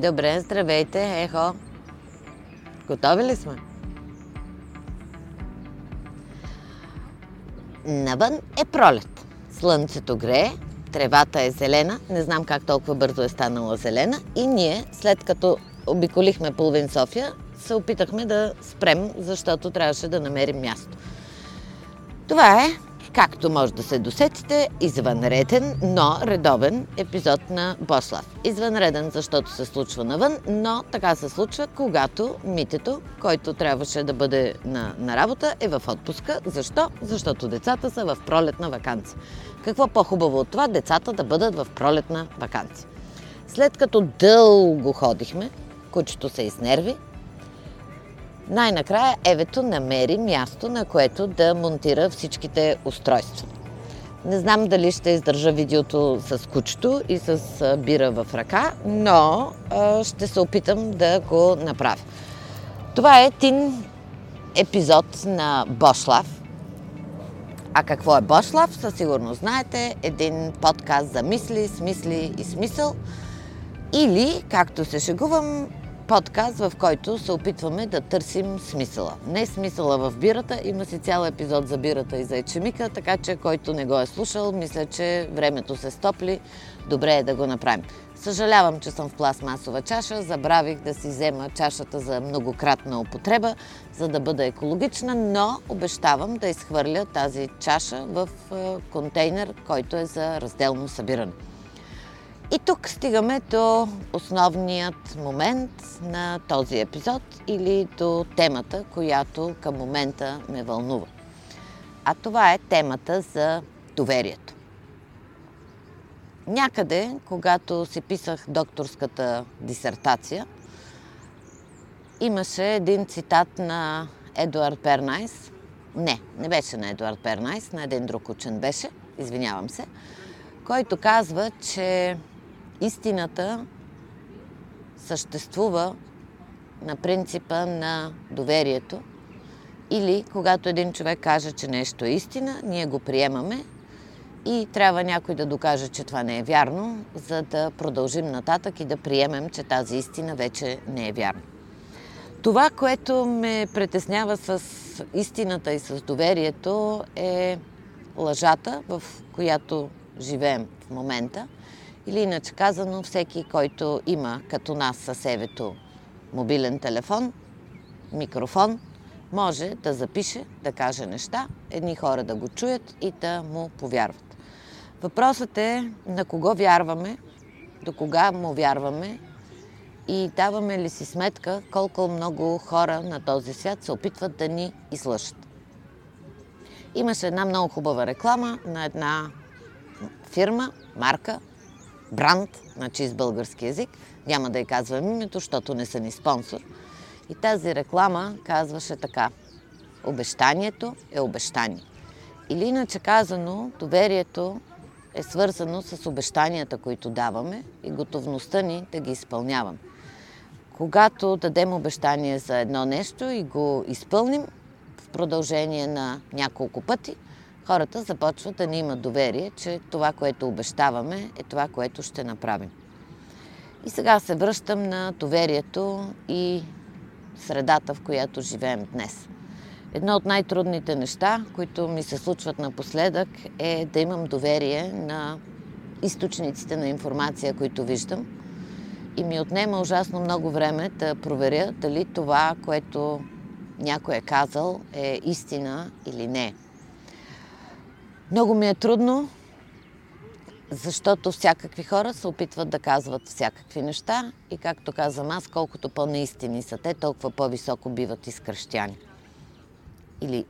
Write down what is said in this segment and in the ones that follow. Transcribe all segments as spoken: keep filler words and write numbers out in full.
Добре, здравейте, ехо. Готови ли сме? Навън е пролет. Слънцето грее, тревата е зелена. Не знам как толкова бързо е станала зелена. И ние, след като обиколихме половин София, се опитахме да спрем, защото трябваше да намерим място. Това е, както може да се досетите, извънреден, но редовен епизод на Бошлаф. Извънреден, защото се случва навън, но така се случва, когато Митето, който трябваше да бъде на, на работа, е в отпуска. Защо? Защото децата са в пролетна ваканция. Какво по-хубаво от това децата да бъдат в пролетна ваканция? След като дълго ходихме, кучето се изнерви, най-накрая Евето намери място, на което да монтира всичките устройства. Не знам дали ще издържа видеото с кучето и с бира в ръка, но а, ще се опитам да го направя. Това е един епизод на Бошлаф. А какво е Бошлаф? Със сигурност знаете, един подкаст за мисли, смисли и смисъл. Или, както се шегувам, подкаст, в който се опитваме да търсим смисъла. Не смисъла в бирата, има си цял епизод за бирата и за ечемика, така че който не го е слушал, мисля, че времето се стопли, добре е да го направим. Съжалявам, че съм в пластмасова чаша, забравих да си взема чашата за многократна употреба, за да бъда екологична, но обещавам да изхвърля тази чаша в контейнер, който е за разделно събиране. И тук стигаме до основният момент на този епизод или до темата, която към момента ме вълнува. А това е темата за доверието. Някъде, когато си писах докторската дисертация, имаше един цитат на Едуард Пернайс. Не, не беше на Едуард Пернайс, на един друг учен беше, извинявам се, който казва, че истината съществува на принципа на доверието, или когато един човек каже, че нещо е истина, ние го приемаме и трябва някой да докаже, че това не е вярно, за да продължим нататък и да приемем, че тази истина вече не е вярна. Това, което ме притеснява с истината и с доверието, е лъжата, в която живеем в момента. Или иначе казано, всеки, който има като нас със Евето мобилен телефон, микрофон, може да запише, да каже неща, едни хора да го чуят и да му повярват. Въпросът е на кого вярваме, до кога му вярваме и даваме ли си сметка колко много хора на този свят се опитват да ни излъжат. Имаше една много хубава реклама на една фирма, марка, бранд, на чист български език. Няма да я казвам името, защото не са ни спонсор. И тази реклама казваше така: обещанието е обещание. Или иначе казано, доверието е свързано с обещанията, които даваме и готовността ни да ги изпълняваме. Когато дадем обещание за едно нещо и го изпълним в продължение на няколко пъти, хората започват да ни имат доверие, че това, което обещаваме, е това, което ще направим. И сега се връщам на доверието и средата, в която живеем днес. Едно от най-трудните неща, които ми се случват напоследък, е да имам доверие на източниците на информация, които виждам. И ми отнема ужасно много време да проверя дали това, което някой е казал, е истина или не. Много ми е трудно, защото всякакви хора се опитват да казват всякакви неща и, както казвам аз, колкото по-неистини са те, толкова по-високо биват изкръщяни или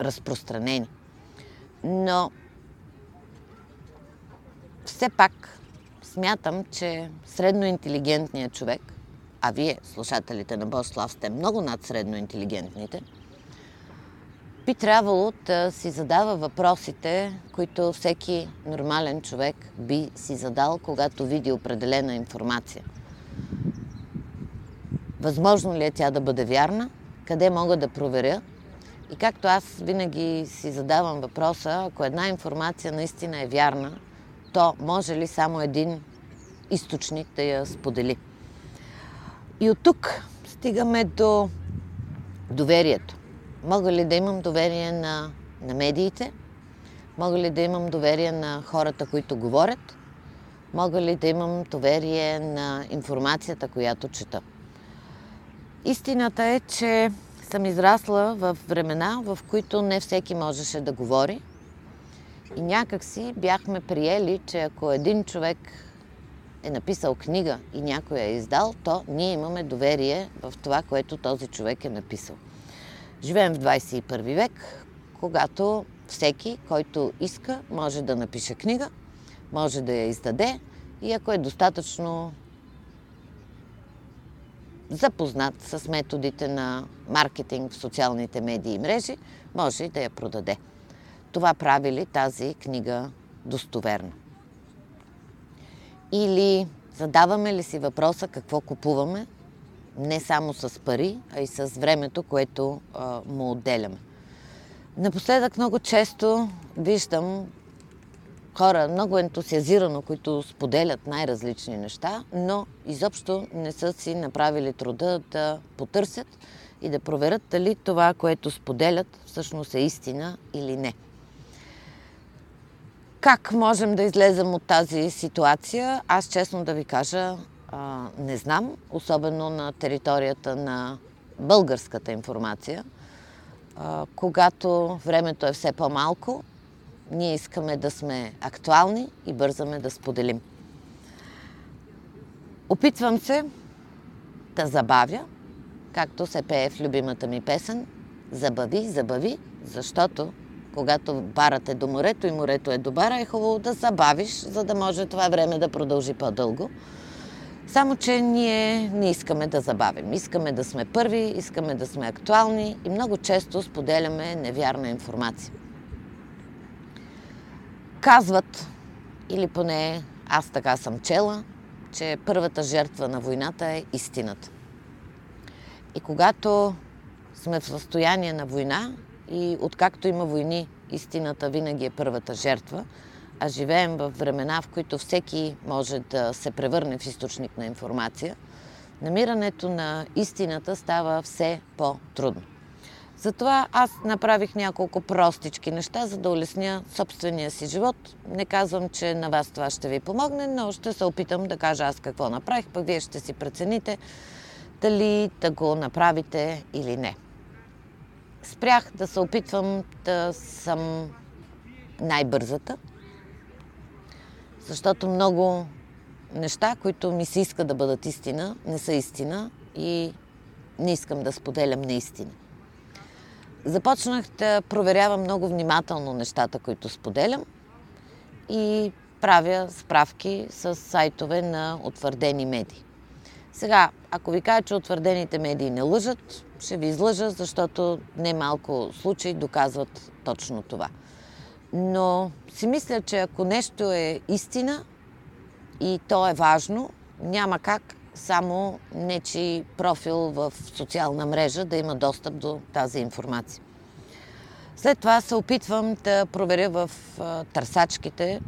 разпространени. Но все пак смятам, че средно интелигентният човек, а вие, слушателите на Бошлаф, сте много над средно интелигентните, би трябвало да си задава въпросите, които всеки нормален човек би си задал, когато види определена информация. Възможно ли е тя да бъде вярна? Къде мога да проверя? И както аз винаги си задавам въпроса, ако една информация наистина е вярна, то може ли само един източник да я сподели. И от тук стигаме до доверието. Мога ли да имам доверие на, на медиите? Мога ли да имам доверие на хората, които говорят? Мога ли да имам доверие на информацията, която чета? Истината е, че съм израсла в времена, в които не всеки можеше да говори. И някак си бяхме приели, че ако един човек е написал книга и някой я е издал, то ние имаме доверие в това, което този човек е написал. Живеем в двадесет и първи век, когато всеки, който иска, може да напише книга, може да я издаде и ако е достатъчно запознат с методите на маркетинг в социалните медии и мрежи, може да я продаде. Това прави ли тази книга достоверна? Или задаваме ли си въпроса какво купуваме, не само с пари, а и с времето, което а, му отделяме. Напоследък много често виждам хора много ентусиазирано, които споделят най-различни неща, но изобщо не са си направили труда да потърсят и да проверят дали това, което споделят, всъщност е истина или не. Как можем да излезем от тази ситуация? Аз честно да ви кажа, а, не знам, особено на територията на българската информация. А, когато времето е все по-малко, ние искаме да сме актуални и бързаме да споделим. Опитвам се да забавя, както се пее в любимата ми песен. Забави, забави, защото когато барът е до морето и морето е до бара, е хубаво да забавиш, за да може това време да продължи по-дълго. Само че ние не искаме да забавим. Искаме да сме първи, искаме да сме актуални и много често споделяме невярна информация. Казват, или поне аз така съм чела, че първата жертва на войната е истината. И когато сме в състояние на война, и откакто има войни, истината винаги е първата жертва, а живеем в времена, в които всеки може да се превърне в източник на информация, намирането на истината става все по-трудно. Затова аз направих няколко простички неща, за да улесня собствения си живот. Не казвам, че на вас това ще ви помогне, но ще се опитам да кажа аз какво направих, пък вие ще си прецените дали да го направите или не. Спрях да се опитвам да съм най-бързата, защото много неща, които ми се иска да бъдат истина, не са истина и не искам да споделям неистина. Започнах да проверявам много внимателно нещата, които споделям и правя справки с сайтове на утвърдени медии. Сега, ако ви кажа, че утвърдените медии не лъжат, ще ви излъжа, защото немалко случаи доказват точно това. Но си мисля, че ако нещо е истина и то е важно, няма как само нечий профил в социална мрежа да има достъп до тази информация. След това се опитвам да проверя в търсачките.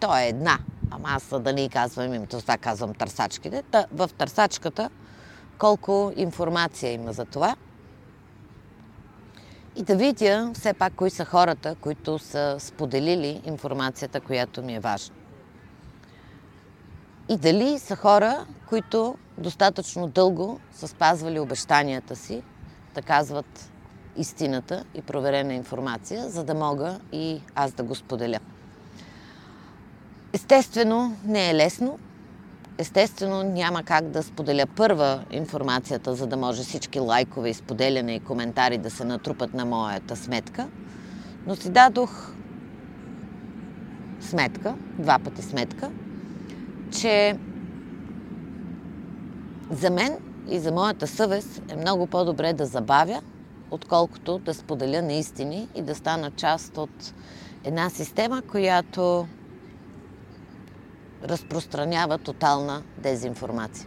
То е една. Ама аз да не казвам името, сега казвам търсачките. Та, в търсачката колко информация има за това. И да видя все пак кои са хората, които са споделили информацията, която ми е важна. И дали са хора, които достатъчно дълго са спазвали обещанията си да казват истината и проверена информация, за да мога и аз да го споделя. Естествено, не е лесно. Естествено, няма как да споделя първа информацията, за да може всички лайкове, споделяне и коментари да се натрупат на моята сметка. Но си дадох сметка, два пъти сметка, че за мен и за моята съвест е много по-добре да забавя, отколкото да споделя неистини и да стана част от една система, която разпространява тотална дезинформация.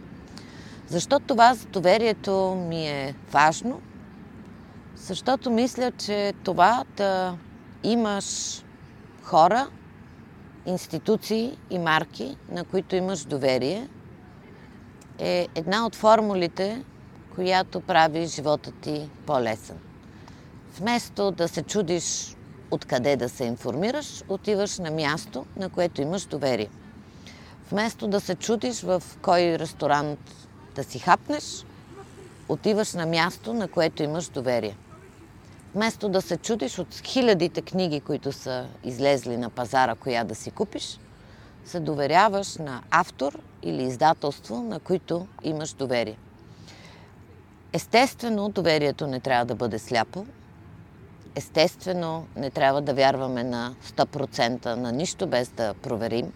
Защо това за доверието ми е важно? Защото мисля, че това да имаш хора, институции и марки, на които имаш доверие, е една от формулите, която прави живота ти по-лесен. Вместо да се чудиш откъде да се информираш, отиваш на място, на което имаш доверие. Вместо да се чудиш в кой ресторант да си хапнеш, отиваш на място, на което имаш доверие. Вместо да се чудиш от хилядите книги, които са излезли на пазара, коя да си купиш, се доверяваш на автор или издателство, на които имаш доверие. Естествено, доверието не трябва да бъде сляпо. Естествено, не трябва да вярваме на сто процента на нищо, без да проверим.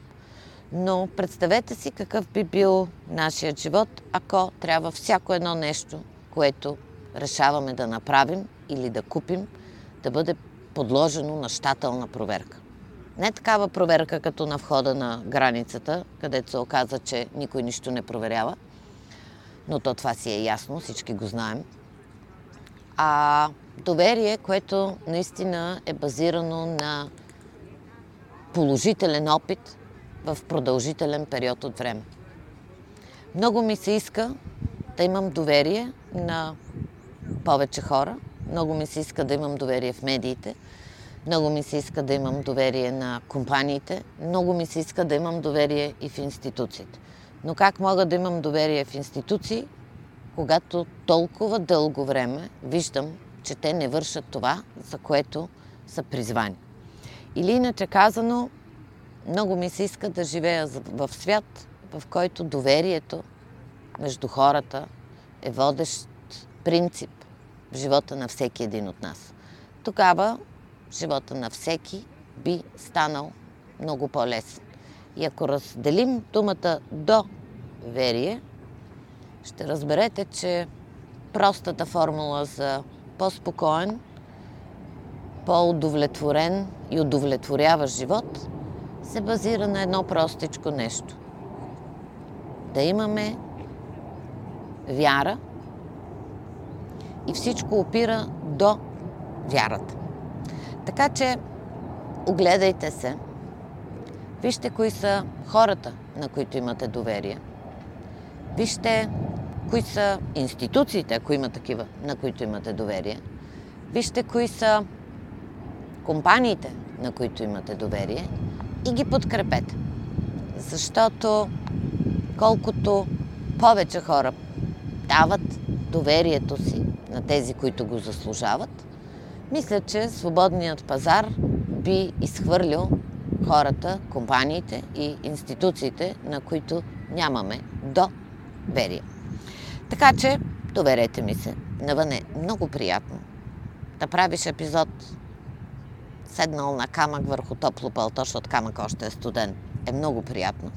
Но представете си какъв би бил нашият живот, ако трябва всяко едно нещо, което решаваме да направим или да купим, да бъде подложено на щателна проверка. Не такава проверка, като на входа на границата, където се оказа, че никой нищо не проверява. Но то това си е ясно, всички го знаем. А доверие, което наистина е базирано на положителен опит в продължителен период от време. Много ми се иска да имам доверие на повече хора. Много ми се иска да имам доверие в медиите. Много ми се иска да имам доверие на компаниите. Много ми се иска да имам доверие и в институциите. Но как мога да имам доверие в институции, когато толкова дълго време виждам, че те не вършат това, за което са призвани? Или иначе казано, много ми се иска да живея в свят, в който доверието между хората е водещ принцип в живота на всеки един от нас. Тогава живота на всеки би станал много по-лесен. И ако разделим думата доверие, ще разберете, че простата формула за по-спокоен, по-удовлетворен и удовлетворяващ живот се базира на едно простичко нещо. Да имаме вяра и всичко опира до вярата. Така че огледайте се, вижте кои са хората, на които имате доверие. Вижте кои са институциите, ако има такива, на които имате доверие. Вижте кои са компаниите, на които имате доверие, и ги подкрепете. Защото колкото повече хора дават доверието си на тези, които го заслужават, мисля, че свободният пазар би изхвърлил хората, компаниите и институциите, на които нямаме доверие. Така че, доверете ми се. Навън е много приятно да правиш епизод седнал на камък върху топло палто, защото камък още е студен. Е много приятно.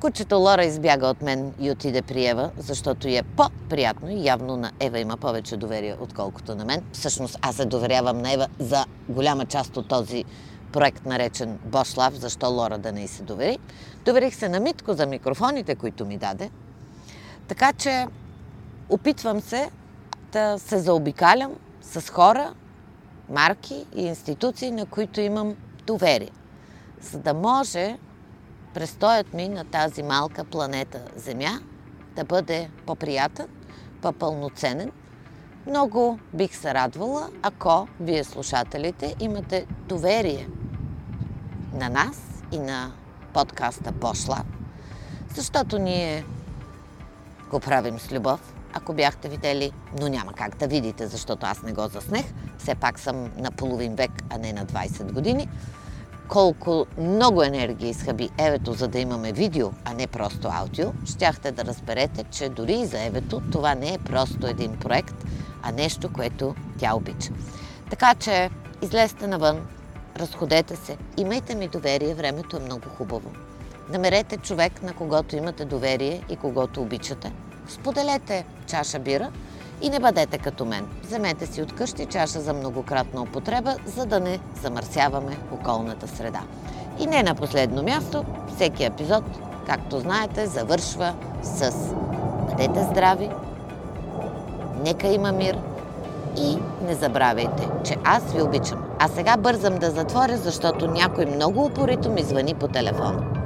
Кучето Лора избяга от мен и отиде при Ева, защото е по-приятно и явно на Ева има повече доверие, отколкото на мен. Всъщност аз се доверявам на Ева за голяма част от този проект, наречен Бошлаф, защо Лора да не й се довери. Доверих се на Митко за микрофоните, които ми даде. Така че опитвам се да се заобикалям с хора, марки и институции, на които имам доверие, за да може престоят ми на тази малка планета Земя да бъде по-приятен, по-пълноценен. Много бих се радвала, ако вие, слушателите, имате доверие на нас и на подкаста Бошлаф, защото ние го правим с любов. Ако бяхте видели, но няма как да видите, защото аз не го заснех. Все пак съм на половин век, а не на двайсет години. Колко много енергия изхъби Евето, за да имаме видео, а не просто аудио, щяхте да разберете, че дори и за Евето това не е просто един проект, а нещо, което тя обича. Така че излезте навън, разходете се, имайте ми доверие, времето е много хубаво. Намерете човек, на когото имате доверие и когото обичате. Споделете чаша бира и не бъдете като мен. Вземете си от къщи чаша за многократна употреба, за да не замърсяваме околната среда. И не на последно място, всеки епизод, както знаете, завършва с бъдете здрави, нека има мир и не забравяйте, че аз ви обичам. А сега бързам да затворя, защото някой много упорито ми звъни по телефона.